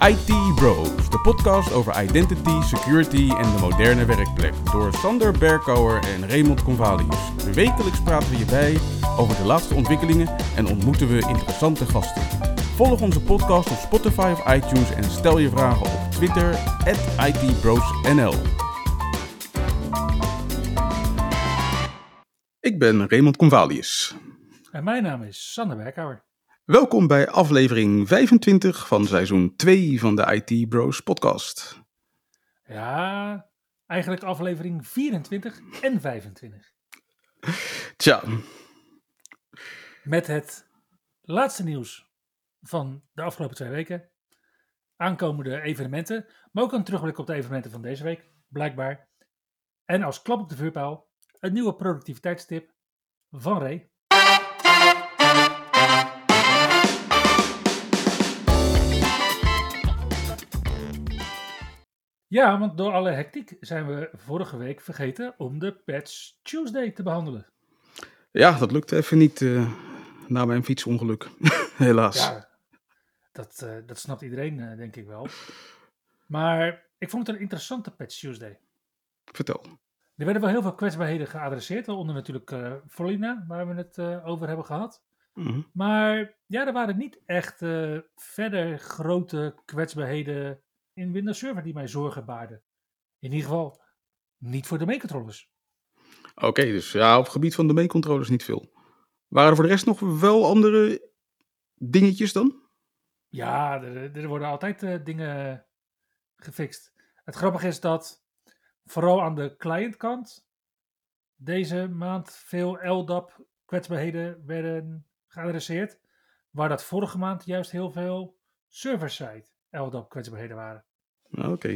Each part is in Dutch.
IT Bros, de podcast over identity, security en de moderne werkplek door Sander Berkauer en Raymond Convalius. Wekelijks praten we je bij over de laatste ontwikkelingen en ontmoeten we interessante gasten. Volg onze podcast op Spotify of iTunes en stel je vragen op Twitter @ITBrosNL. Ik ben Raymond Convalius. En mijn naam is Sander Berkauer. Welkom bij aflevering 25 van seizoen 2 van de IT Bros podcast. Ja, eigenlijk aflevering 24 en 25. Tja. Met het laatste nieuws van de afgelopen 2 weken. Aankomende evenementen, maar ook een terugblik op de evenementen van deze week, blijkbaar. En als klap op de vuurpijl, een nieuwe productiviteitstip van Ray. Ja, want door alle hectiek zijn we vorige week vergeten om de Patch Tuesday te behandelen. Ja, dat lukte even niet na mijn fietsongeluk, helaas. Ja, dat snapt iedereen denk ik wel. Maar ik vond het een interessante Patch Tuesday. Vertel. Er werden wel heel veel kwetsbaarheden geadresseerd, waaronder natuurlijk Folina, waar we het over hebben gehad. Mm-hmm. Maar ja, er waren niet echt verder grote kwetsbaarheden in Windows Server die mij zorgen baarden. In ieder geval niet voor domaincontrollers. Oké, dus ja, op het gebied van domaincontrollers niet veel. Waren er voor de rest nog wel andere dingetjes dan? Ja, er worden altijd dingen gefixt. Het grappige is dat vooral aan de clientkant deze maand veel LDAP kwetsbaarheden werden geadresseerd, waar dat vorige maand juist heel veel server-side LDAP kwetsbaarheden waren. Oké.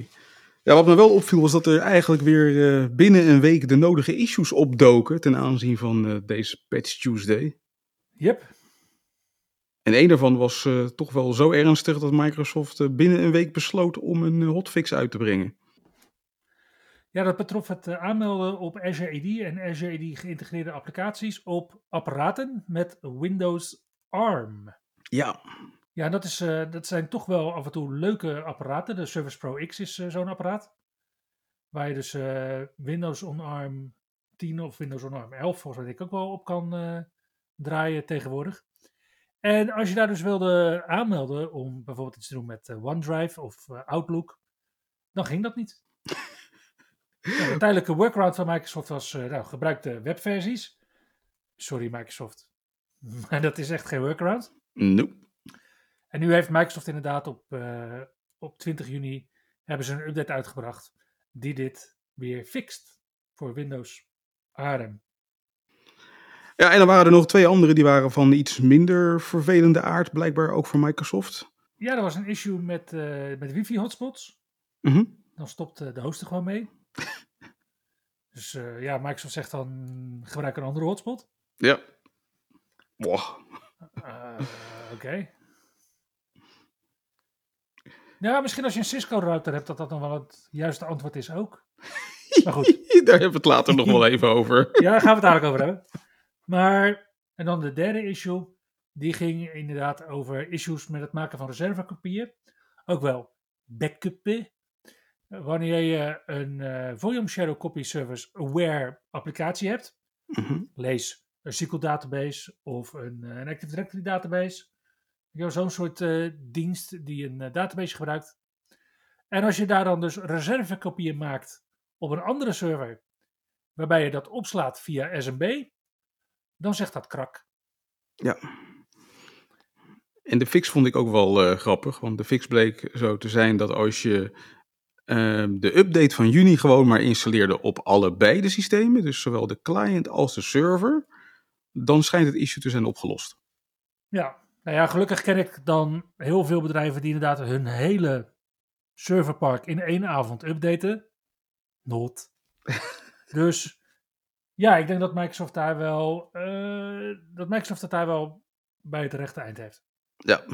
Ja, wat me wel opviel was dat er eigenlijk weer binnen een week de nodige issues opdoken ten aanzien van deze Patch Tuesday. Yep. En een daarvan was toch wel zo ernstig dat Microsoft binnen een week besloot om een hotfix uit te brengen. Ja, dat betrof het aanmelden op Azure AD en Azure AD geïntegreerde applicaties op apparaten met Windows ARM. Ja. Ja, dat zijn toch wel af en toe leuke apparaten. De Surface Pro X is zo'n apparaat. Waar je dus Windows on ARM 10 of Windows on ARM 11, volgens mij ook wel op kan draaien tegenwoordig. En als je daar dus wilde aanmelden om bijvoorbeeld iets te doen met OneDrive of Outlook, dan ging dat niet. Nou, de tijdelijke workaround van Microsoft was, gebruik de webversies. Sorry Microsoft, maar dat is echt geen workaround. Nope. En nu heeft Microsoft inderdaad op 20 juni hebben ze een update uitgebracht die dit weer fixt voor Windows ARM. Ja, en dan waren er nog 2 andere die waren van iets minder vervelende aard, blijkbaar ook voor Microsoft. Ja, er was een issue met wifi hotspots. Mm-hmm. Dan stopt de hoster gewoon mee. Dus Microsoft zegt dan gebruik een andere hotspot. Ja. Wow. Oké. Ja, misschien als je een Cisco-router hebt, dat nog wel het juiste antwoord is ook. Maar goed. Daar hebben we het later nog wel even over. Ja, daar gaan we het dadelijk over hebben. Maar, en dan de derde issue, die ging inderdaad over issues met het maken van reservekopieën. Ook wel backuppen. Wanneer je een volume shadow copy service aware applicatie hebt. Mm-hmm. Lees een SQL database of een Active Directory database. Zo'n soort dienst die een database gebruikt. En als je daar dan dus reservekopieën maakt op een andere server, waarbij je dat opslaat via SMB, dan zegt dat krak. Ja. En de fix vond ik ook wel grappig, want de fix bleek zo te zijn dat als je de update van juni gewoon maar installeerde op allebei de systemen, dus zowel de client als de server, dan schijnt het issue te zijn opgelost. Ja. Nou ja, gelukkig ken ik dan heel veel bedrijven die inderdaad hun hele serverpark in 1 avond updaten. Not. Dus ja, ik denk dat Microsoft daar wel bij het rechte eind heeft. Ja,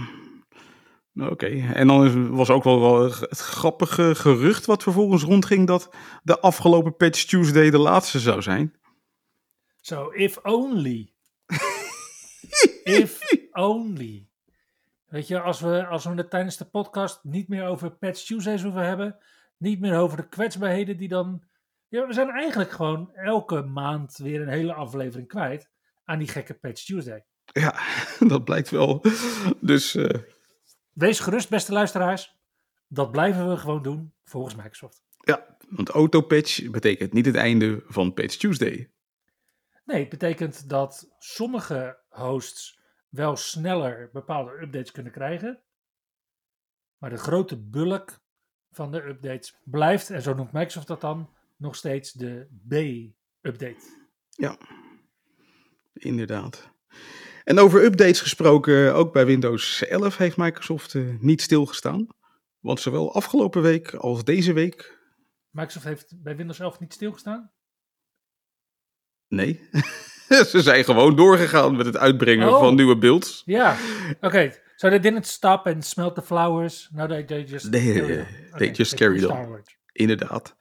oké. En dan was ook wel het grappige gerucht wat vervolgens rondging dat de afgelopen Patch Tuesday de laatste zou zijn. So, if only. If only. Weet je, als we het tijdens de podcast niet meer over Patch Tuesdays hoeven hebben, niet meer over de kwetsbaarheden die dan... Ja, we zijn eigenlijk gewoon elke maand weer een hele aflevering kwijt aan die gekke Patch Tuesday. Ja, dat blijkt wel. Dus... Wees gerust, beste luisteraars. Dat blijven we gewoon doen, volgens Microsoft. Ja, want autopatch betekent niet het einde van Patch Tuesday. Nee, het betekent dat sommige hosts wel sneller bepaalde updates kunnen krijgen. Maar de grote bulk van de updates blijft, en zo noemt Microsoft dat dan, nog steeds de B-update. Ja, inderdaad. En over updates gesproken, ook bij Windows 11 heeft Microsoft niet stilgestaan. Want zowel afgelopen week als deze week... Microsoft heeft bij Windows 11 niet stilgestaan? Nee. Ze zijn gewoon doorgegaan met het uitbrengen van nieuwe builds. Ja, oké. So they didn't stop and smelt the flowers. No, they just... They just carried on. Inderdaad.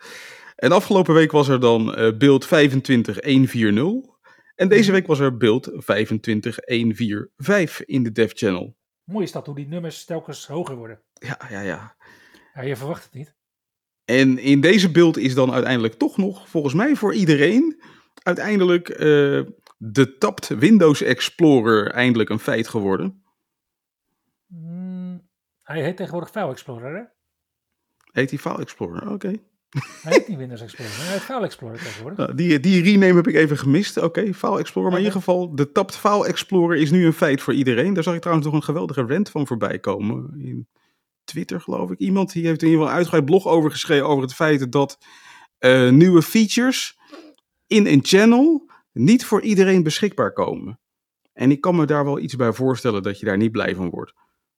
En afgelopen week was er dan build 25140. En deze week was er build 25145 in de dev channel. Mooi is dat, hoe die nummers telkens hoger worden. Ja. Ja, je verwacht het niet. En in deze build is dan uiteindelijk toch nog, volgens mij voor iedereen, uiteindelijk de tapped Windows Explorer eindelijk een feit geworden. Hij heet tegenwoordig File Explorer, hè? Heet hij File Explorer? Oké. Hij heet niet Windows Explorer, hij heet File Explorer tegenwoordig. Nou, die rename heb ik even gemist. Oké, File Explorer. Maar in ieder geval, de tapped File Explorer is nu een feit voor iedereen. Daar zag ik trouwens nog een geweldige rant van voorbij komen. In Twitter, geloof ik. Iemand die heeft in ieder geval een uitgebreid blog over geschreven over het feit dat nieuwe features in een channel niet voor iedereen beschikbaar komen. En ik kan me daar wel iets bij voorstellen dat je daar niet blij van wordt.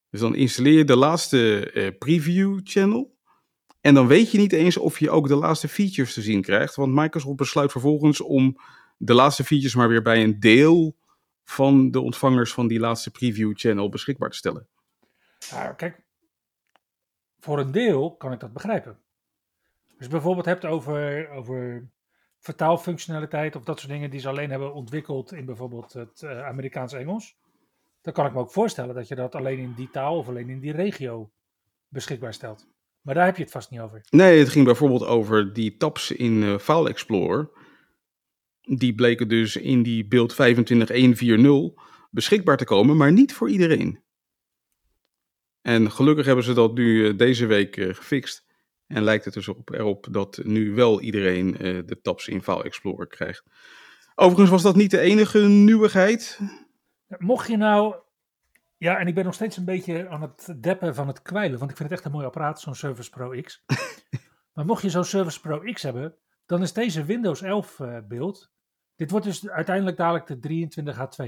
Dus dan installeer je de laatste preview channel. En dan weet je niet eens of je ook de laatste features te zien krijgt. Want Microsoft besluit vervolgens om de laatste features maar weer bij een deel van de ontvangers van die laatste preview channel beschikbaar te stellen. Nou, kijk, voor een deel kan ik dat begrijpen. Dus bijvoorbeeld hebt over vertaalfunctionaliteit of dat soort dingen die ze alleen hebben ontwikkeld in bijvoorbeeld het Amerikaans-Engels. Dan kan ik me ook voorstellen dat je dat alleen in die taal of alleen in die regio beschikbaar stelt. Maar daar heb je het vast niet over. Nee, het ging bijvoorbeeld over die tabs in File Explorer. Die bleken dus in die build 25140 beschikbaar te komen, maar niet voor iedereen. En gelukkig hebben ze dat nu deze week gefixt. En lijkt het dus erop dat nu wel iedereen de tabs in File Explorer krijgt. Overigens was dat niet de enige nieuwigheid. Mocht je nou... Ja, en ik ben nog steeds een beetje aan het deppen van het kwijlen. Want ik vind het echt een mooi apparaat, zo'n Surface Pro X. Maar mocht je zo'n Surface Pro X hebben, dan is deze Windows 11 beeld. Dit wordt dus uiteindelijk dadelijk de 23H2,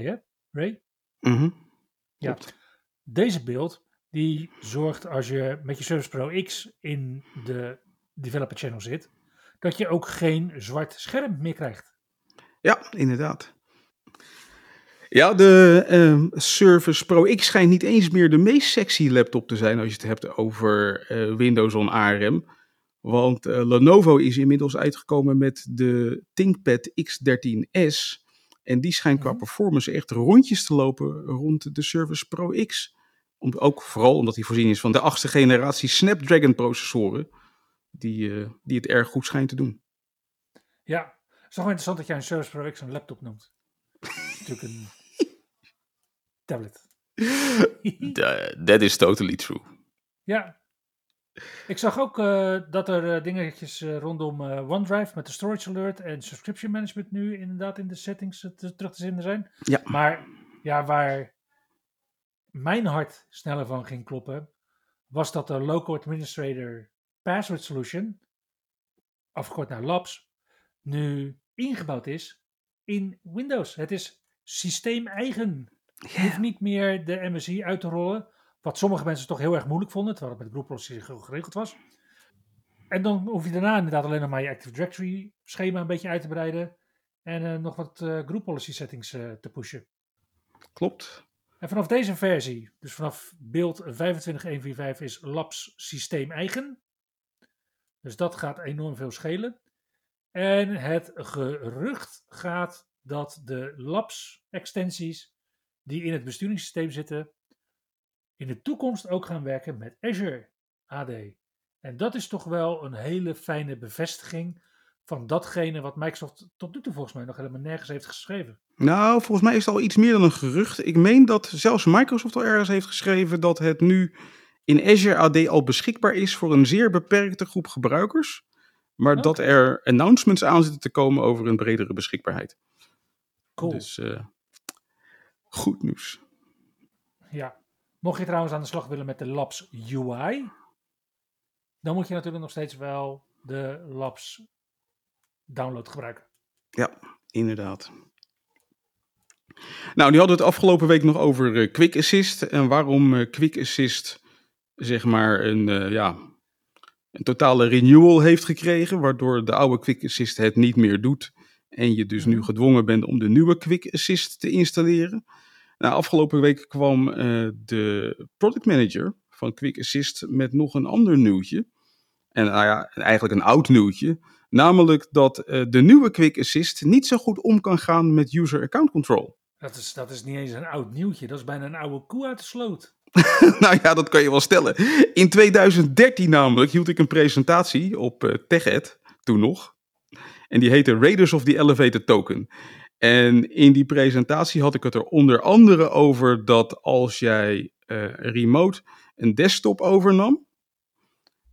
hè, Ray? Mm-hmm. Ja. Klopt. Deze beeld, die zorgt als je met je Surface Pro X in de developer channel zit, dat je ook geen zwart scherm meer krijgt. Ja, inderdaad. Ja, de Surface Pro X schijnt niet eens meer de meest sexy laptop te zijn als je het hebt over Windows on ARM. Want Lenovo is inmiddels uitgekomen met de ThinkPad X13S. En die schijnt qua performance echt rondjes te lopen rond de Surface Pro X. Ook vooral omdat hij voorzien is van de 8e generatie Snapdragon processoren. Die het erg goed schijnt te doen. Ja, het is toch wel interessant dat jij een Surface Pro X een laptop noemt. Natuurlijk een tablet. That is totally true. Ja. Ik zag ook dat er dingetjes rondom OneDrive met de storage alert en subscription management nu inderdaad in de settings terug te vinden zijn. Ja. Maar ja, waar mijn hart sneller van ging kloppen, was dat de Local Administrator Password Solution, afgekort naar LAPS, nu ingebouwd is in Windows. Het is systeem-eigen. Je hoeft niet meer de MSI uit te rollen. Wat sommige mensen toch heel erg moeilijk vonden, terwijl het met groeplossies geregeld was. En dan hoef je daarna inderdaad alleen nog maar je Active Directory schema een beetje uit te breiden. En nog wat group policy settings te pushen. Klopt. En vanaf deze versie, dus vanaf build 25145, is LAPS systeem-eigen. Dus dat gaat enorm veel schelen. En het gerucht gaat dat de LAPS extensies die in het besturingssysteem zitten in de toekomst ook gaan werken met Azure AD. En dat is toch wel een hele fijne bevestiging van datgene wat Microsoft tot nu toe volgens mij nog helemaal nergens heeft geschreven. Nou, volgens mij is het al iets meer dan een gerucht. Ik meen dat zelfs Microsoft al ergens heeft geschreven dat het nu in Azure AD al beschikbaar is voor een zeer beperkte groep gebruikers. Maar dat er announcements aan zitten te komen over een bredere beschikbaarheid. Cool. Dus goed nieuws. Ja. Mocht je trouwens aan de slag willen met de LAPS UI, dan moet je natuurlijk nog steeds wel de LAPS download gebruiken. Ja, inderdaad. Nou, nu hadden we het afgelopen week nog over Quick Assist. En waarom Quick Assist zeg maar een totale renewal heeft gekregen, waardoor de oude Quick Assist het niet meer doet en je dus nu gedwongen bent om de nieuwe Quick Assist te installeren. Nou, afgelopen week kwam de product manager van Quick Assist met nog een ander nieuwtje. En eigenlijk een oud nieuwtje. Namelijk dat de nieuwe Quick Assist niet zo goed om kan gaan met User Account Control. Dat is niet eens een oud nieuwtje. Dat is bijna een oude koe uit de sloot. Nou ja, dat kan je wel stellen. In 2013 namelijk hield ik een presentatie op TechEd, toen nog. En die heette Raiders of the Elevated Token. En in die presentatie had ik het er onder andere over dat als jij remote een desktop overnam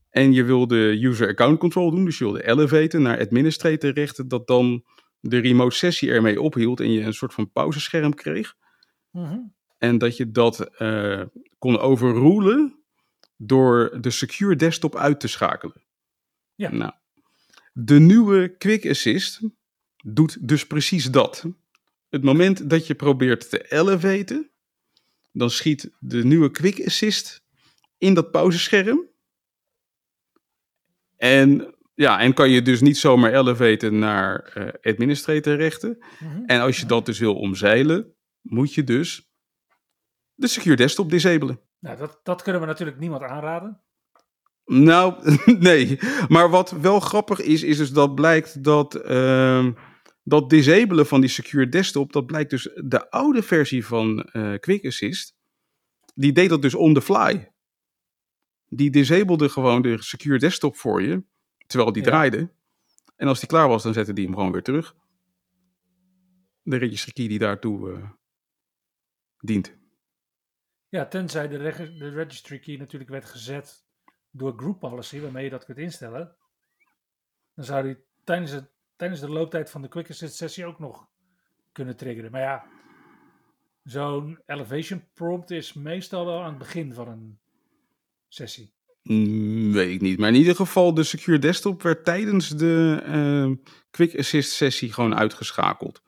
en je wilde user account control doen, dus je wilde elevaten naar administrator rechten, dat dan de remote sessie ermee ophield en je een soort van pauzescherm kreeg. Mm-hmm. En dat je dat kon overrulen door de secure desktop uit te schakelen. Ja. Nou, de nieuwe Quick Assist doet dus precies dat. Het moment dat je probeert te elevaten, dan schiet de nieuwe Quick Assist in dat pauzescherm. En kan je dus niet zomaar elevaten naar administratorrechten. Mm-hmm. En als je dat dus wil omzeilen, moet je dus de secure desktop disabelen. Nou, dat kunnen we natuurlijk niemand aanraden. Nou, nee. Maar wat wel grappig is dus dat blijkt dat dat disabelen van die secure desktop, dat blijkt dus de oude versie van Quick Assist, die deed dat dus on the fly. Die disabelde gewoon de secure desktop voor je, terwijl die draaide. En als die klaar was, dan zette die hem gewoon weer terug. De registry key die daartoe dient. Ja, tenzij de registry key natuurlijk werd gezet door group policy, waarmee je dat kunt instellen. Dan zou die tijdens de looptijd van de Quick Assist sessie ook nog kunnen triggeren. Maar ja, zo'n elevation prompt is meestal wel aan het begin van een sessie. Weet ik niet. Maar in ieder geval, de secure desktop werd tijdens de Quick Assist sessie gewoon uitgeschakeld.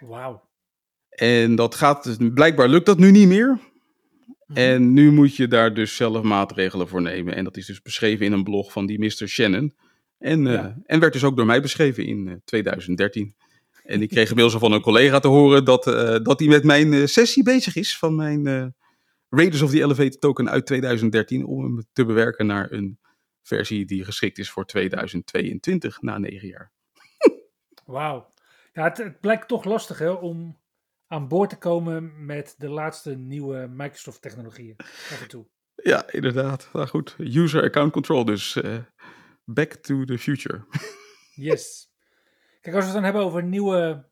Wauw. En dat gaat, blijkbaar lukt dat nu niet meer. En nu moet je daar dus zelf maatregelen voor nemen. En dat is dus beschreven in een blog van die Mr. Shannon. En werd dus ook door mij beschreven in 2013. En ik kreeg inmiddels al van een collega te horen dat hij met mijn sessie bezig is van mijn Raiders of the Elevated Token uit 2013. Om hem te bewerken naar een versie die geschikt is voor 2022 na 9 jaar. Wauw. Ja, het blijkt toch lastig hè, om aan boord te komen met de laatste nieuwe Microsoft-technologieën af en toe. Ja, inderdaad. Nou goed, user account control dus. Back to the future. Yes. Kijk, als we het dan hebben over nieuwe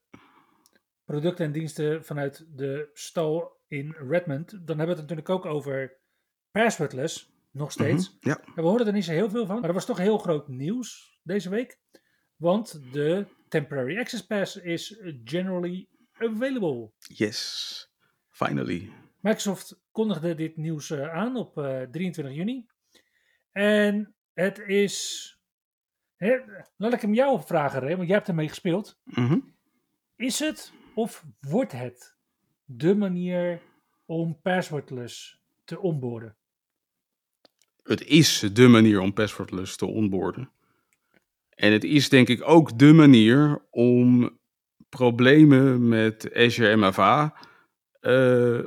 producten en diensten vanuit de stal in Redmond, dan hebben we het natuurlijk ook over passwordless, nog steeds. Mm-hmm, ja. En we hoorden er niet zo heel veel van, maar er was toch heel groot nieuws deze week, want de Temporary Access Pass is generally available. Yes, finally. Microsoft kondigde dit nieuws aan op 23 juni. En het is... laat ik hem jou vragen, Ray, want jij hebt ermee gespeeld. Mm-hmm. Is het of wordt het de manier om passwordless te onboarden? Het is de manier om passwordless te onboarden. En het is denk ik ook de manier om problemen met Azure MFA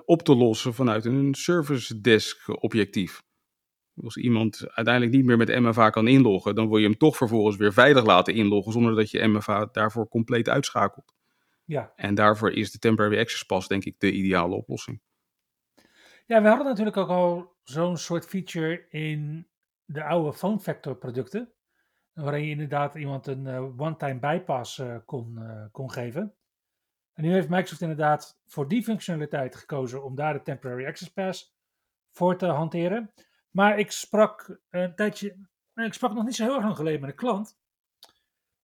op te lossen vanuit een service desk objectief. Als iemand uiteindelijk niet meer met MFA kan inloggen, dan wil je hem toch vervolgens weer veilig laten inloggen zonder dat je MFA daarvoor compleet uitschakelt. Ja. En daarvoor is de Temporary Access Pass denk ik de ideale oplossing. Ja, we hadden natuurlijk ook al zo'n soort feature in de oude Phone Factor producten. Waarin je inderdaad iemand een one-time bypass kon geven. En nu heeft Microsoft inderdaad voor die functionaliteit gekozen om daar de Temporary Access Pass voor te hanteren. Maar ik sprak ik sprak nog niet zo heel erg lang geleden met een klant.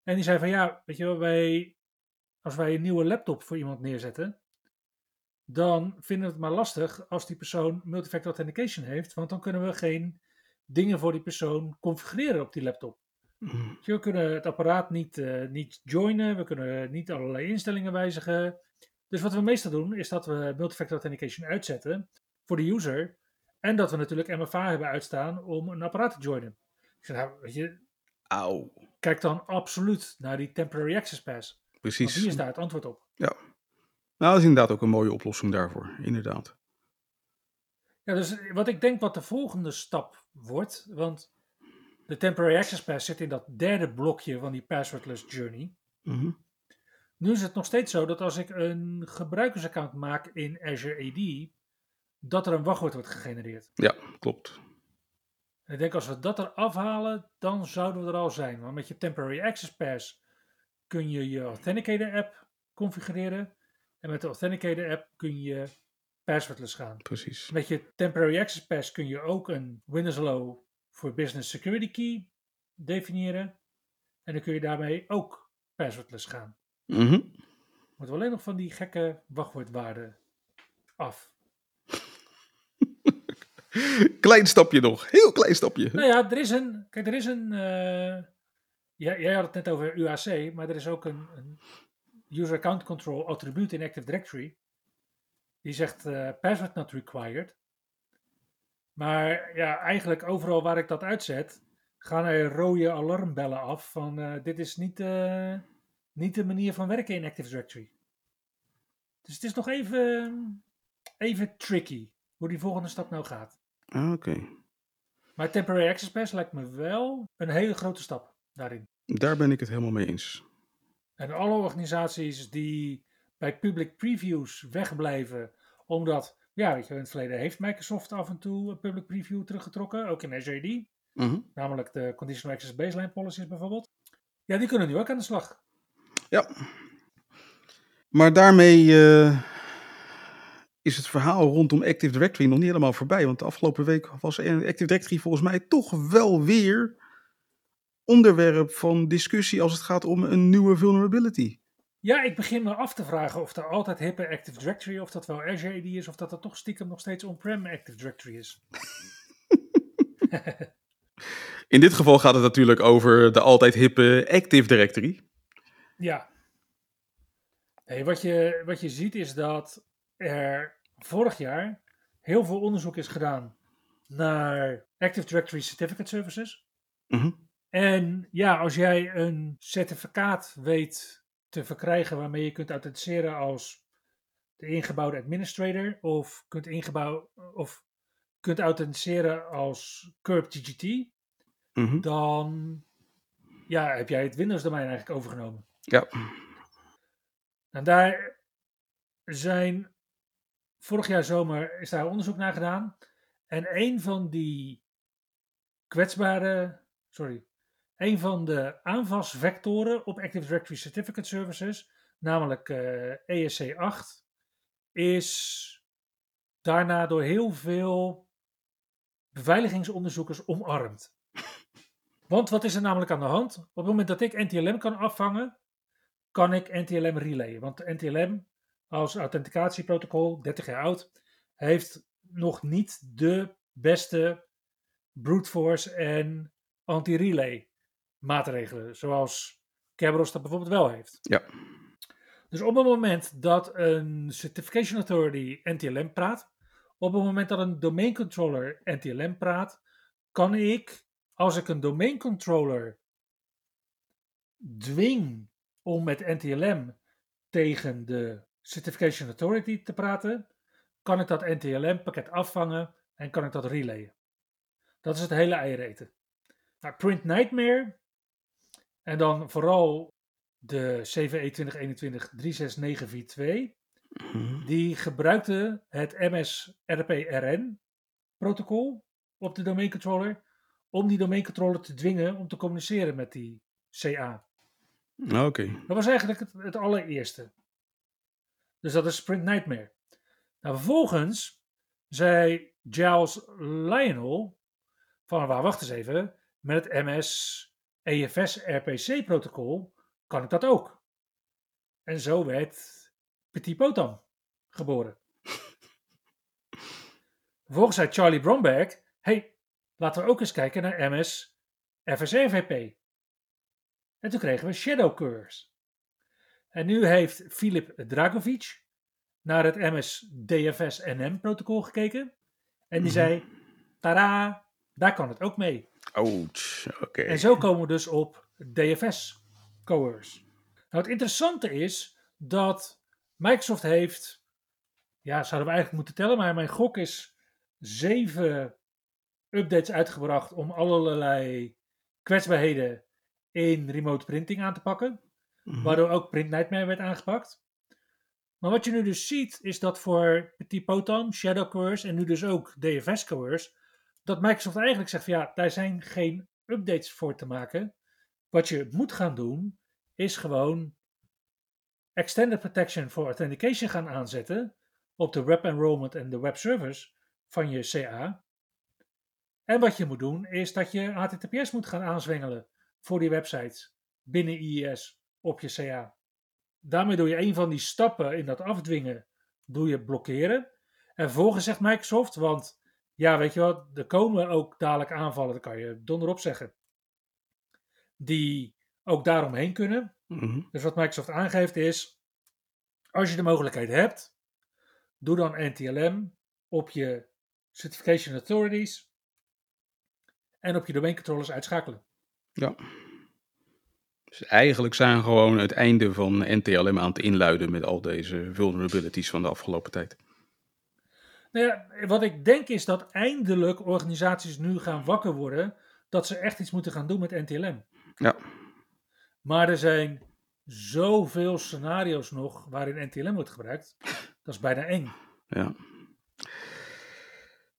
En die zei van ja, weet je wel, als wij een nieuwe laptop voor iemand neerzetten, dan vinden we het maar lastig als die persoon multifactor authentication heeft, want dan kunnen we geen dingen voor die persoon configureren op die laptop. Dus we kunnen het apparaat niet joinen, we kunnen niet allerlei instellingen wijzigen. Dus wat we meestal doen, is dat we multifactor authentication uitzetten voor de user en dat we natuurlijk MFA hebben uitstaan om een apparaat te joinen. Ik zeg, nou, weet je, auw. Kijk dan absoluut naar die Temporary Access Pass. Precies. Want die is daar het antwoord op. Ja. Nou, dat is inderdaad ook een mooie oplossing daarvoor, inderdaad. Ja, dus wat ik denk wat de volgende stap wordt, want de Temporary Access Pass zit in dat derde blokje van die passwordless journey. Mm-hmm. Nu is het nog steeds zo dat als ik een gebruikersaccount maak in Azure AD, dat er een wachtwoord wordt gegenereerd. Ja, klopt. En ik denk als we dat eraf halen, dan zouden we er al zijn. Want met je Temporary Access Pass kun je je Authenticator app configureren. En met de Authenticator app kun je passwordless gaan. Precies. Met je Temporary Access Pass kun je ook een Windows Allow voor Business Security Key definiëren. En dan kun je daarmee ook passwordless gaan. Mm-hmm. Moeten we alleen nog van die gekke wachtwoordwaarden af. Klein stapje nog. Heel klein stapje. Nou ja, er is een... Jij had het net over UAC, maar er is ook een User Account Control attribuut in Active Directory. Die zegt password not required. Maar ja, eigenlijk overal waar ik dat uitzet, gaan er rode alarmbellen af van dit is niet de manier van werken in Active Directory. Dus het is nog even tricky hoe die volgende stap nou gaat. Ah, oké. Maar Temporary Access Pass lijkt me wel een hele grote stap daarin. Daar ben ik het helemaal mee eens. En alle organisaties die bij public previews wegblijven, omdat, ja, weet je, in het verleden heeft Microsoft af en toe een public preview teruggetrokken, ook in Azure AD, mm-hmm, namelijk de Conditional Access Baseline Policies bijvoorbeeld. Ja, die kunnen nu ook aan de slag. Ja, maar daarmee is het verhaal rondom Active Directory nog niet helemaal voorbij, want de afgelopen week was Active Directory volgens mij toch wel weer onderwerp van discussie als het gaat om een nieuwe vulnerability. Ja, ik begin me af te vragen of er altijd hippe Active Directory, of dat wel Azure AD is, of dat dat toch stiekem nog steeds on-prem Active Directory is. In dit geval gaat het natuurlijk over de altijd hippe Active Directory. Ja. Hey, wat je ziet is dat er vorig jaar heel veel onderzoek is gedaan naar Active Directory Certificate Services. Mm-hmm. En ja, als jij een certificaat weet te verkrijgen waarmee je kunt authenticeren als de ingebouwde administrator of kunt authenticeren als CURP GGT, mm-hmm, dan ja, heb jij het Windows domein eigenlijk overgenomen. Ja. En daar zijn vorig jaar zomer is daar onderzoek naar gedaan en een van de aanvalsvectoren op Active Directory Certificate Services, namelijk ESC8, is daarna door heel veel beveiligingsonderzoekers omarmd. Want wat is er namelijk aan de hand? Op het moment dat ik NTLM kan afvangen, kan ik NTLM relayen. Want NTLM als authenticatieprotocol, 30 jaar oud, heeft nog niet de beste brute force en anti-relay maatregelen, zoals Kerberos dat bijvoorbeeld wel heeft. Ja. Dus op het moment dat een Certification Authority NTLM praat, op het moment dat een Domain Controller NTLM praat, kan ik, als ik een Domain Controller dwing om met NTLM tegen de Certification Authority te praten, kan ik dat NTLM pakket afvangen en kan ik dat relayen. Dat is het hele eiereten. Nou, Print Nightmare en dan vooral de CVE 2021-36942 Die gebruikte het MS-RP-RN-protocol op de domeincontroller om die domeincontroller te dwingen om te communiceren met die CA. Oké. Dat was eigenlijk het allereerste. Dus dat is Print Nightmare. Nou, vervolgens zei Giles Lionel van, wacht eens even, met het MS-EFS-RPC-protocol kan ik dat ook. En zo werd Petit Potam geboren. Vervolgens zei Charlie Bromberg, hey, laten we ook eens kijken naar MS-FSRVP. En toen kregen we ShadowCoerce. En nu heeft Filip Dragovic naar het MS-DFS-NM-protocol gekeken. En die zei, tadaa, daar kan het ook mee. Ouch, oké. En zo komen we dus op DFSCoerce. Nou, het interessante is dat Microsoft heeft, ja, zouden we eigenlijk moeten tellen, maar mijn gok is 7 updates uitgebracht om allerlei kwetsbaarheden in remote printing aan te pakken. Waardoor ook Print Nightmare werd aangepakt. Maar wat je nu dus ziet is dat voor Petit Potam, ShadowCoerce en nu dus ook DFSCoerce, dat Microsoft eigenlijk zegt van ja, daar zijn geen updates voor te maken. Wat je moet gaan doen is gewoon Extended Protection for Authentication gaan aanzetten op de web enrollment en de web service van je CA. En wat je moet doen is dat je HTTPS moet gaan aanzwengelen voor die websites binnen IIS op je CA. Daarmee doe je een van die stappen in dat afdwingen, doe je blokkeren. En vervolgens zegt Microsoft, want ja, weet je wel, er komen ook dadelijk aanvallen, daar kan je donder op zeggen, die ook daaromheen kunnen. Dus wat Microsoft aangeeft is, als je de mogelijkheid hebt, doe dan NTLM op je Certification Authorities en op je domeincontrollers uitschakelen. Ja. Dus eigenlijk zijn we gewoon het einde van NTLM aan het inluiden met al deze vulnerabilities van de afgelopen tijd. Nou ja, wat ik denk is dat eindelijk organisaties nu gaan wakker worden dat ze echt iets moeten gaan doen met NTLM. Ja. Maar er zijn zoveel scenario's nog waarin NTLM wordt gebruikt. Dat is bijna eng. Ja.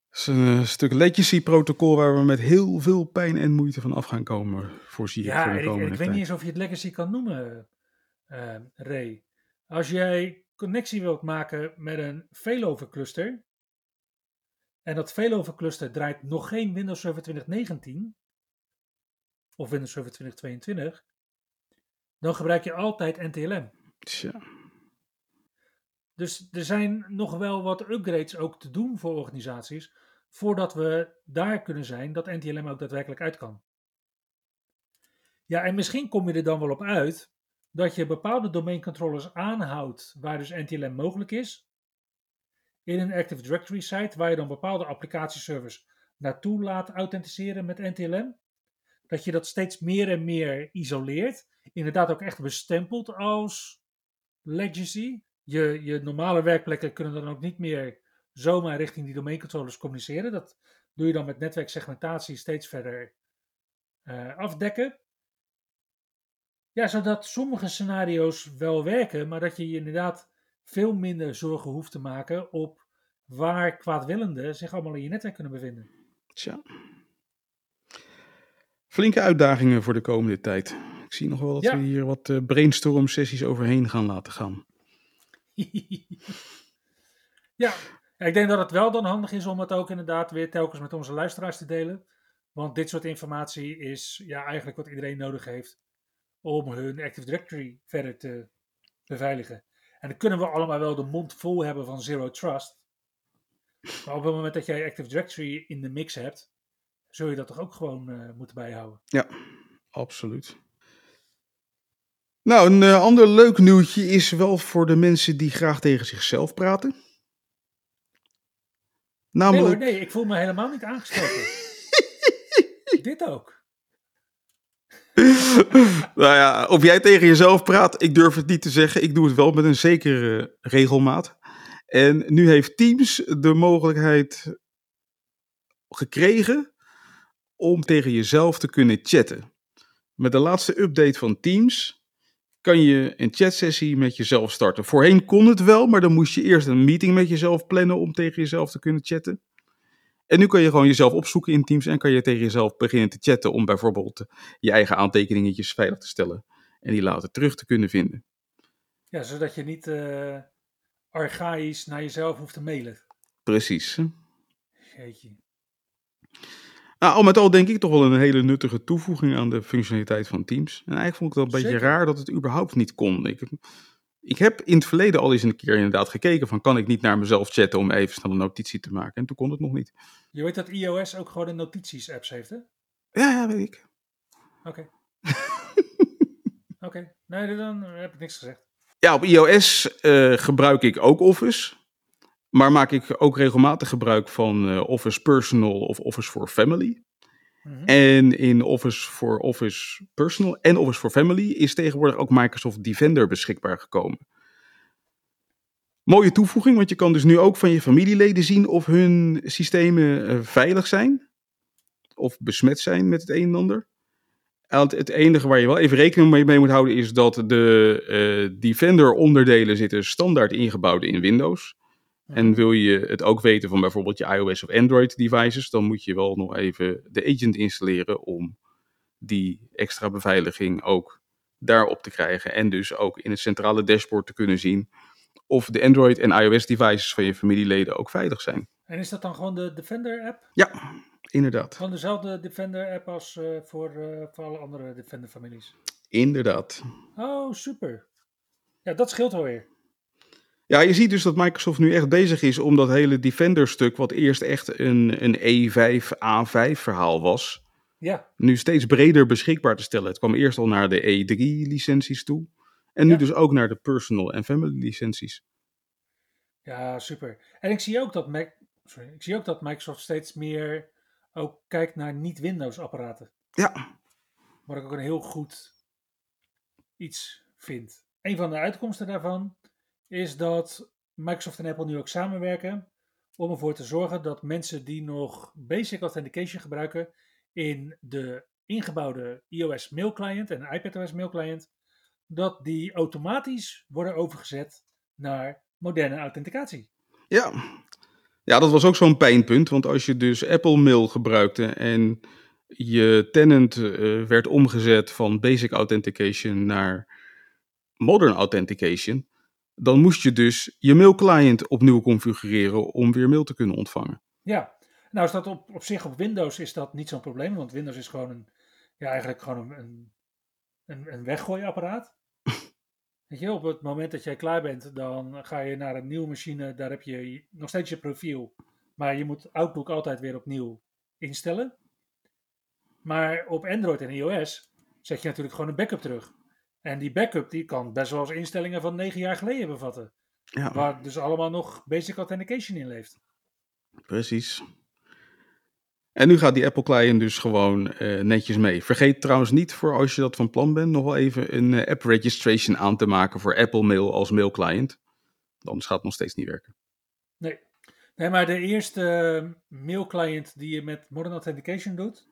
Het is een stuk legacy-protocol waar we met heel veel pijn en moeite van af gaan komen. Voorzien ja, voor de komende ik weet niet eens of je het legacy kan noemen, Ray. Als jij connectie wilt maken met een failover-cluster, en dat failover-cluster draait nog geen Windows Server 2019 of Windows Server 2022... dan gebruik je altijd NTLM. Tja. Dus er zijn nog wel wat upgrades ook te doen voor organisaties, voordat we daar kunnen zijn dat NTLM ook daadwerkelijk uit kan. Ja, en misschien kom je er dan wel op uit dat je bepaalde domeincontrollers aanhoudt waar dus NTLM mogelijk is, in een Active Directory site waar je dan bepaalde applicatieservers naartoe laat authenticeren met NTLM. Dat je dat steeds meer en meer isoleert. Inderdaad ook echt bestempeld als legacy. Je normale werkplekken kunnen dan ook niet meer zomaar richting die domeincontrollers communiceren. Dat doe je dan met netwerksegmentatie steeds verder afdekken. Ja, zodat sommige scenario's wel werken, maar dat je inderdaad veel minder zorgen hoeft te maken op waar kwaadwillenden zich allemaal in je netwerk kunnen bevinden. Tja. Flinke uitdagingen voor de komende tijd. Ik zie nog wel dat we hier wat brainstorm sessies overheen gaan laten gaan. Ja, ik denk dat het wel dan handig is om het ook inderdaad weer telkens met onze luisteraars te delen. Want dit soort informatie is ja, eigenlijk wat iedereen nodig heeft om hun Active Directory verder te beveiligen. En dan kunnen we allemaal wel de mond vol hebben van Zero Trust. Maar op het moment dat jij Active Directory in de mix hebt, zul je dat toch ook gewoon moeten bijhouden? Ja, absoluut. Nou, een ander leuk nieuwtje is wel voor de mensen die graag tegen zichzelf praten. Namelijk... Nee, ik voel me helemaal niet aangestoken. Dit ook. Nou ja, of jij tegen jezelf praat, ik durf het niet te zeggen. Ik doe het wel met een zekere regelmaat. En nu heeft Teams de mogelijkheid gekregen om tegen jezelf te kunnen chatten. Met de laatste update van Teams kan je een chatsessie met jezelf starten. Voorheen kon het wel, maar dan moest je eerst een meeting met jezelf plannen om tegen jezelf te kunnen chatten. En nu kan je gewoon jezelf opzoeken in Teams en kan je tegen jezelf beginnen te chatten om bijvoorbeeld je eigen aantekeningetjes veilig te stellen en die later terug te kunnen vinden. Ja, zodat je niet archaïs naar jezelf hoeft te mailen. Precies. Geetje. Nou, al met al denk ik toch wel een hele nuttige toevoeging aan de functionaliteit van Teams. En eigenlijk vond ik dat een beetje raar dat het überhaupt niet kon. Ik heb in het verleden al eens een keer inderdaad gekeken van kan ik niet naar mezelf chatten om even snel een notitie te maken. En toen kon het nog niet. Je weet dat iOS ook gewoon een notities-apps heeft, hè? Ja, weet ik. Oké. Oké. Nee, dan heb ik niks gezegd. Ja, op iOS gebruik ik ook Office. Maar maak ik ook regelmatig gebruik van Office Personal of Office for Family. Mm-hmm. En in Office Personal en Office for Family is tegenwoordig ook Microsoft Defender beschikbaar gekomen. Mooie toevoeging, want je kan dus nu ook van je familieleden zien of hun systemen veilig zijn. Of besmet zijn met het een en ander. Het enige waar je wel even rekening mee moet houden is dat de Defender onderdelen zitten standaard ingebouwd in Windows. En wil je het ook weten van bijvoorbeeld je iOS of Android devices, dan moet je wel nog even de agent installeren om die extra beveiliging ook daarop te krijgen. En dus ook in het centrale dashboard te kunnen zien of de Android en iOS devices van je familieleden ook veilig zijn. En is dat dan gewoon de Defender app? Ja, inderdaad. Gewoon dezelfde Defender app als voor alle andere Defender families? Inderdaad. Oh, super. Ja, dat scheelt alweer. Ja, je ziet dus dat Microsoft nu echt bezig is om dat hele Defender-stuk, wat eerst echt een E5, A5 verhaal was, nu steeds breder beschikbaar te stellen. Het kwam eerst al naar de E3-licenties toe en nu dus ook naar de personal- en family-licenties. Ja, super. En ik zie ook dat Microsoft steeds meer ook kijkt naar niet-Windows-apparaten. Ja. Wat ik ook een heel goed iets vind. Een van de uitkomsten daarvan is dat Microsoft en Apple nu ook samenwerken om ervoor te zorgen dat mensen die nog Basic Authentication gebruiken in de ingebouwde iOS mailclient en iPadOS mailclient, dat die automatisch worden overgezet naar moderne authenticatie. Ja, dat was ook zo'n pijnpunt, want als je dus Apple Mail gebruikte en je tenant werd omgezet van Basic Authentication naar Modern Authentication, dan moest je dus je mailclient opnieuw configureren om weer mail te kunnen ontvangen. Ja, nou is dat op zich op Windows is dat niet zo'n probleem, want Windows is gewoon een weggooiapparaat. Weet je, op het moment dat jij klaar bent, dan ga je naar een nieuwe machine, daar heb je nog steeds je profiel, maar je moet Outlook altijd weer opnieuw instellen. Maar op Android en iOS zet je natuurlijk gewoon een backup terug. En die backup die kan best wel eens instellingen van 9 jaar geleden bevatten. Ja. Waar dus allemaal nog Basic Authentication in leeft. Precies. En nu gaat die Apple Client dus gewoon netjes mee. Vergeet trouwens niet, voor als je dat van plan bent, nog wel even een app registration aan te maken voor Apple Mail als mailclient. Anders gaat het nog steeds niet werken. Nee, maar de eerste mailclient die je met Modern Authentication doet,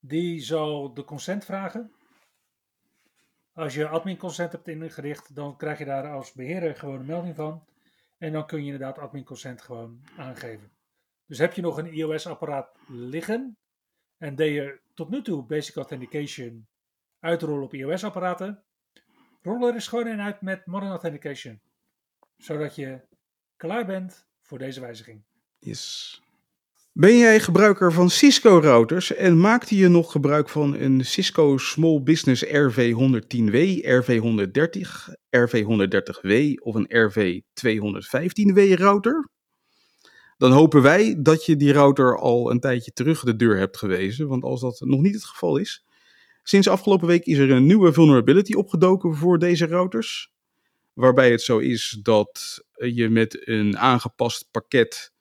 die zal de consent vragen. Als je admin consent hebt ingericht, dan krijg je daar als beheerder gewoon een melding van. En dan kun je inderdaad admin consent gewoon aangeven. Dus heb je nog een iOS-apparaat liggen en deed je tot nu toe Basic Authentication uitrollen op iOS-apparaten, rol er eens gewoon in uit met Modern Authentication. Zodat je klaar bent voor deze wijziging. Yes. Ben jij gebruiker van Cisco-routers en maakte je nog gebruik van een Cisco Small Business RV110W, RV130, RV130W of een RV215W router? Dan hopen wij dat je die router al een tijdje terug de deur hebt gewezen, want als dat nog niet het geval is. Sinds afgelopen week is er een nieuwe vulnerability opgedoken voor deze routers, waarbij het zo is dat je met een aangepast pakket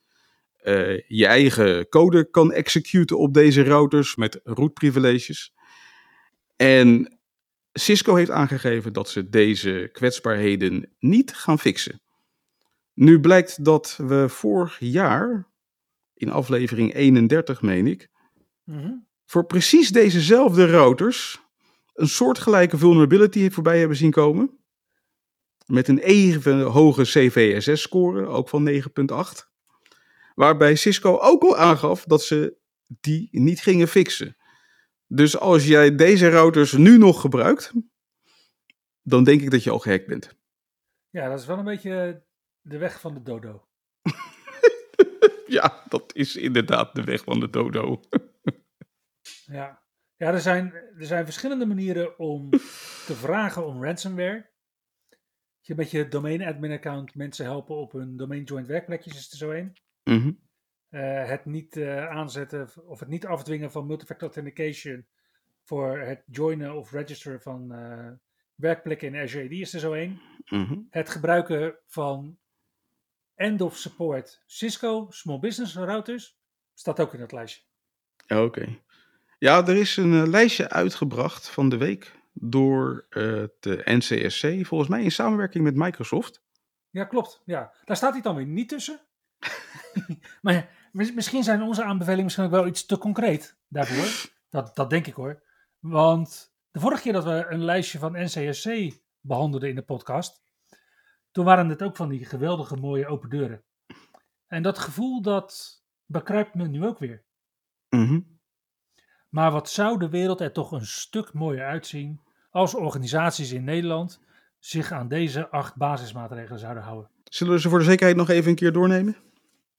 je eigen code kan executen op deze routers met root privileges. En Cisco heeft aangegeven dat ze deze kwetsbaarheden niet gaan fixen. Nu blijkt dat we vorig jaar, in aflevering 31 meen ik, voor precies dezezelfde routers een soortgelijke vulnerability voorbij hebben zien komen. Met een even hoge CVSS-score, ook van 9,8. Waarbij Cisco ook al aangaf dat ze die niet gingen fixen. Dus als jij deze routers nu nog gebruikt, dan denk ik dat je al gehackt bent. Ja, dat is wel een beetje de weg van de dodo. Ja, dat is inderdaad de weg van de dodo. Ja, er zijn verschillende manieren om te vragen om ransomware. Je met je domain admin account mensen helpen op hun domain joint werkplekjes is er zo één. Mm-hmm. Het niet aanzetten of het niet afdwingen van multifactor authentication voor het joinen of registeren van werkplekken in Azure AD is er zo één. Mm-hmm. Het gebruiken van end of support Cisco small business routers staat ook in dat lijstje. Oké. Okay. Ja, er is een lijstje uitgebracht van de week door de NCSC, volgens mij in samenwerking met Microsoft. Ja, klopt. Ja. Daar staat hij dan weer niet tussen. Maar misschien zijn onze aanbevelingen misschien ook wel iets te concreet daarvoor. Dat denk ik hoor. Want de vorige keer dat we een lijstje van NCSC behandelden in de podcast, toen waren het ook van die geweldige mooie open deuren. En dat gevoel dat bekruipt me nu ook weer. Mm-hmm. Maar wat zou de wereld er toch een stuk mooier uitzien als organisaties in Nederland zich aan deze 8 basismaatregelen zouden houden. Zullen we ze voor de zekerheid nog even een keer doornemen?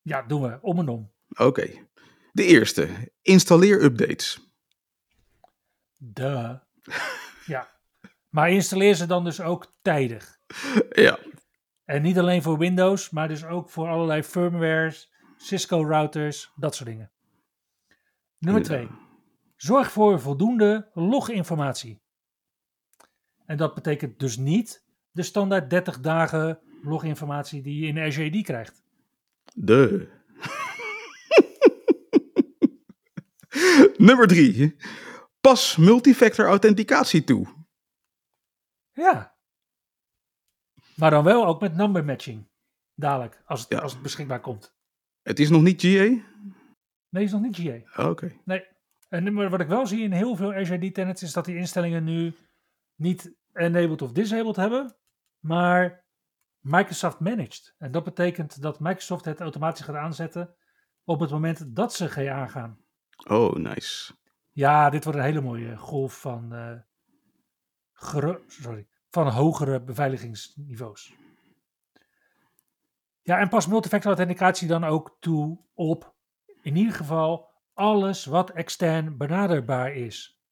Ja, doen we. Om en om. Oké. De eerste. Installeer updates. Ja. Maar installeer ze dan dus ook tijdig. Ja. En niet alleen voor Windows, maar dus ook voor allerlei firmwares, Cisco routers, dat soort dingen. Nummer 2. Zorg voor voldoende loginformatie. En dat betekent dus niet de standaard 30 dagen loginformatie die je in Azure AD krijgt. Nummer 3. Pas multifactor authenticatie toe. Ja. Maar dan wel ook met number matching. Dadelijk, als het beschikbaar komt. Het is nog niet GA? Nee, het is nog niet GA. Oké. Nee. En wat ik wel zie in heel veel Azure AD tenants is dat die instellingen nu niet enabled of disabled hebben, maar Microsoft managed. En dat betekent dat Microsoft het automatisch gaat aanzetten op het moment dat ze GA gaan. Oh, nice. Ja, dit wordt een hele mooie golf van hogere beveiligingsniveaus. Ja, en pas multifactor authenticatie dan ook toe op, in ieder geval, alles wat extern benaderbaar is.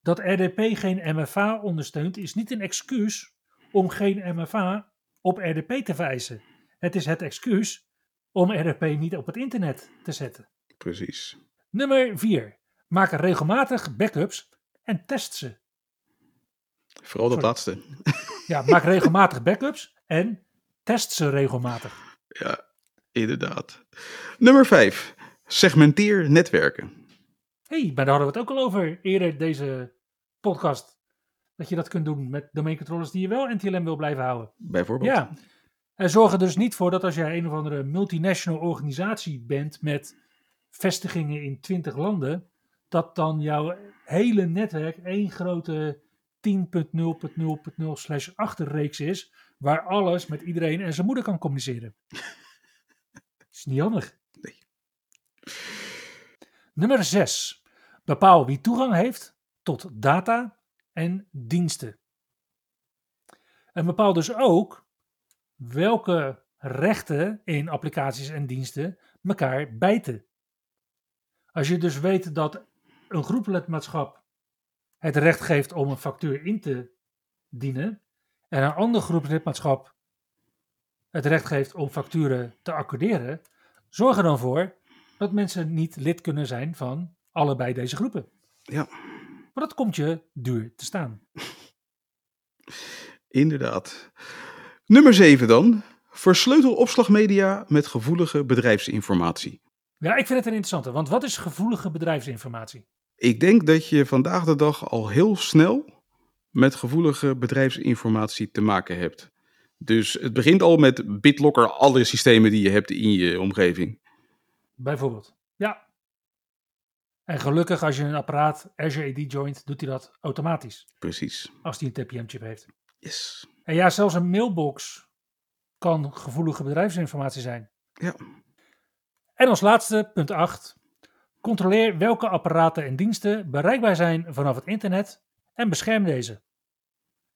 Dat RDP geen MFA ondersteunt is niet een excuus om geen MFA op RDP te vereisen. Het is het excuus om RDP niet op het internet te zetten. Precies. Nummer 4. Maak regelmatig backups en test ze. Vooral dat laatste. Ja, maak regelmatig backups en test ze regelmatig. Ja, inderdaad. Nummer 5. Segmenteer netwerken. Maar daar hadden we het ook al over eerder deze podcast. Dat je dat kunt doen met domeincontrollers die je wel NTLM wil blijven houden. Bijvoorbeeld. Ja. En zorg er dus niet voor dat als jij een of andere multinational organisatie bent met vestigingen in 20 landen, dat dan jouw hele netwerk één grote 10.0.0.0/achterreeks is, waar alles met iedereen en zijn moeder kan communiceren. Dat is niet handig. Nummer 6. Bepaal wie toegang heeft tot data en diensten. En bepaal dus ook welke rechten in applicaties en diensten elkaar bijten. Als je dus weet dat een groepslidmaatschap het recht geeft om een factuur in te dienen en een ander groepslidmaatschap het recht geeft om facturen te accorderen, zorg er dan voor dat mensen niet lid kunnen zijn van allebei deze groepen. Ja. Maar dat komt je duur te staan. Inderdaad. Nummer 7 dan. Versleutel opslagmedia met gevoelige bedrijfsinformatie. Ja, ik vind het een interessante. Want wat is gevoelige bedrijfsinformatie? Ik denk dat je vandaag de dag al heel snel met gevoelige bedrijfsinformatie te maken hebt. Dus het begint al met BitLocker, alle systemen die je hebt in je omgeving. Bijvoorbeeld, ja. En gelukkig als je een apparaat Azure AD joint, doet hij dat automatisch. Precies. Als hij een TPM-chip heeft. Yes. En ja, zelfs een mailbox kan gevoelige bedrijfsinformatie zijn. Ja. En als laatste, punt 8. Controleer welke apparaten en diensten bereikbaar zijn vanaf het internet en bescherm deze.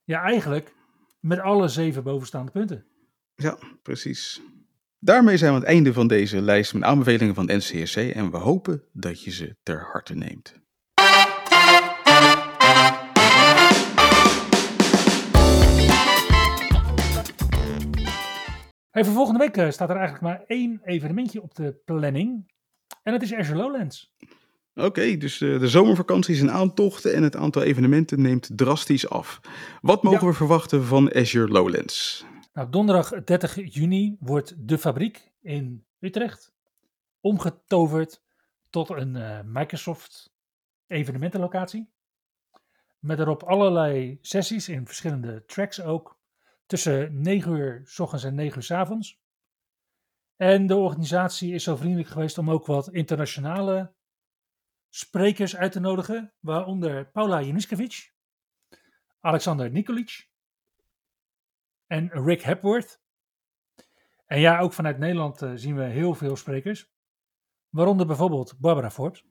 Ja, eigenlijk met alle 7 bovenstaande punten. Ja, precies. Daarmee zijn we aan het einde van deze lijst met aanbevelingen van het NCSC en we hopen dat je ze ter harte neemt. Hey, voor volgende week staat er eigenlijk maar 1 evenementje op de planning. En dat is Azure Lowlands. Oké, dus de zomervakanties en aantochten en het aantal evenementen neemt drastisch af. Wat mogen we verwachten van Azure Lowlands? Nou, donderdag 30 juni wordt De Fabriek in Utrecht omgetoverd tot een Microsoft evenementenlocatie. Met daarop allerlei sessies in verschillende tracks ook. Tussen 9 uur 's ochtends en 9 uur 's avonds. En de organisatie is zo vriendelijk geweest om ook wat internationale sprekers uit te nodigen. Waaronder Paula Janiszkiewicz, Alexander Nikolic en Rick Hepworth. En ja, ook vanuit Nederland zien we heel veel sprekers. Waaronder bijvoorbeeld Barbara Forbes.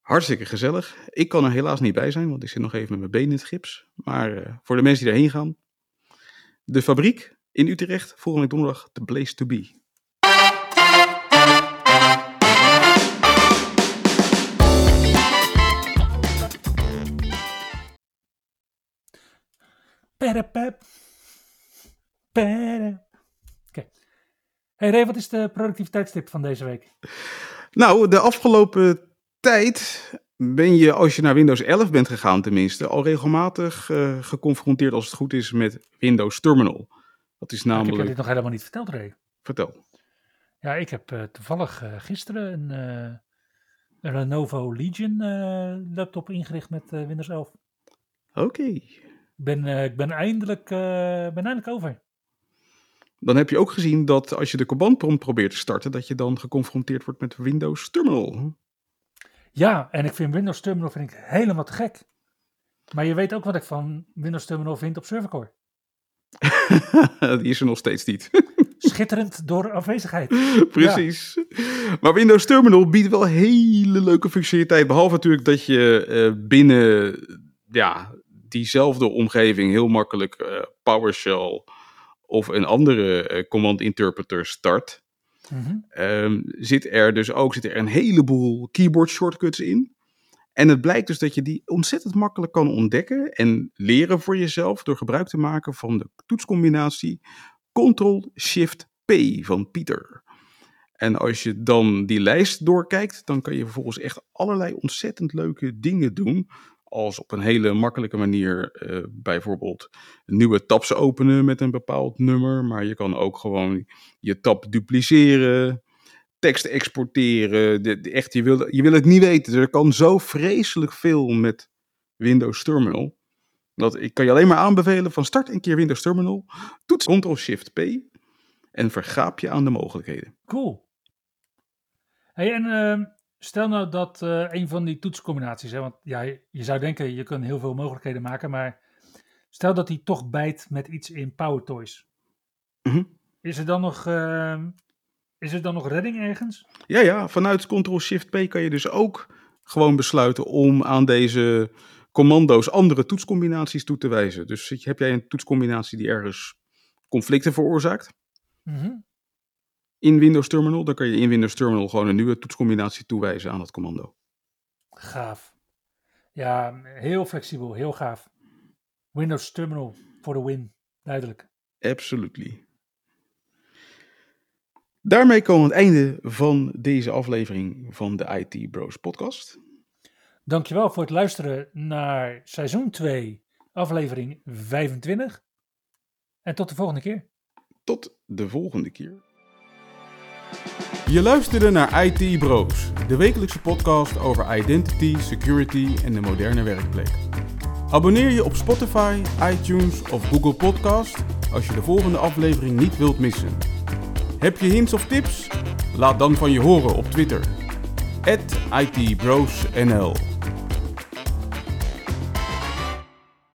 Hartstikke gezellig. Ik kan er helaas niet bij zijn, want ik zit nog even met mijn benen in het gips. Maar voor de mensen die daarheen gaan. De Fabriek in Utrecht, volgende donderdag, the place to be. Okay. Hey Ray, wat is de productiviteitstip van deze week? Nou, de afgelopen tijd ben je, als je naar Windows 11 bent gegaan tenminste, al regelmatig geconfronteerd als het goed is met Windows Terminal. Dat is namelijk... Ik heb dit nog helemaal niet verteld, Ray. Vertel. Ja, ik heb toevallig gisteren een Lenovo Legion laptop ingericht met Windows 11. Oké. Ik ben eindelijk over. Dan heb je ook gezien dat als je de command-prompt probeert te starten, dat je dan geconfronteerd wordt met Windows Terminal. Ja, en ik vind Windows Terminal helemaal te gek. Maar je weet ook wat ik van Windows Terminal vind op SurfaceCore. Die is er nog steeds niet. Schitterend door afwezigheid. Precies. Ja. Maar Windows Terminal biedt wel hele leuke functionaliteit. Behalve natuurlijk dat je binnen diezelfde omgeving heel makkelijk PowerShell of een andere command interpreter start. Mm-hmm. Zit er een heleboel keyboard shortcuts in. En het blijkt dus dat je die ontzettend makkelijk kan ontdekken en leren voor jezelf door gebruik te maken van de toetscombinatie Ctrl-Shift-P van Pieter. En als je dan die lijst doorkijkt, dan kan je vervolgens echt allerlei ontzettend leuke dingen doen. Als op een hele makkelijke manier bijvoorbeeld nieuwe tabs openen met een bepaald nummer. Maar je kan ook gewoon je tab dupliceren, tekst exporteren. Je wil het niet weten. Er kan zo vreselijk veel met Windows Terminal. Ik kan je alleen maar aanbevelen van start een keer Windows Terminal. Toets Ctrl-Shift-P en vergaap je aan de mogelijkheden. Cool. Hey, en... Stel nou dat een van die toetscombinaties, hè, want ja, je zou denken je kan heel veel mogelijkheden maken, maar stel dat die toch bijt met iets in PowerToys. Mm-hmm. Is er dan nog redding ergens? Ja, vanuit Ctrl-Shift-P kan je dus ook gewoon besluiten om aan deze commando's andere toetscombinaties toe te wijzen. Dus heb jij een toetscombinatie die ergens conflicten veroorzaakt? Mm-hmm. In Windows Terminal, dan kan je in Windows Terminal gewoon een nieuwe toetscombinatie toewijzen aan dat commando. Gaaf. Ja, heel flexibel, heel gaaf. Windows Terminal voor de win, duidelijk. Absolutely. Daarmee komen we aan het einde van deze aflevering van de IT Bros podcast. Dankjewel voor het luisteren naar seizoen 2, aflevering 25. En tot de volgende keer. Tot de volgende keer. Je luisterde naar IT Bros, de wekelijkse podcast over identity, security en de moderne werkplek. Abonneer je op Spotify, iTunes of Google Podcast als je de volgende aflevering niet wilt missen. Heb je hints of tips? Laat dan van je horen op Twitter. @IT Bros NL.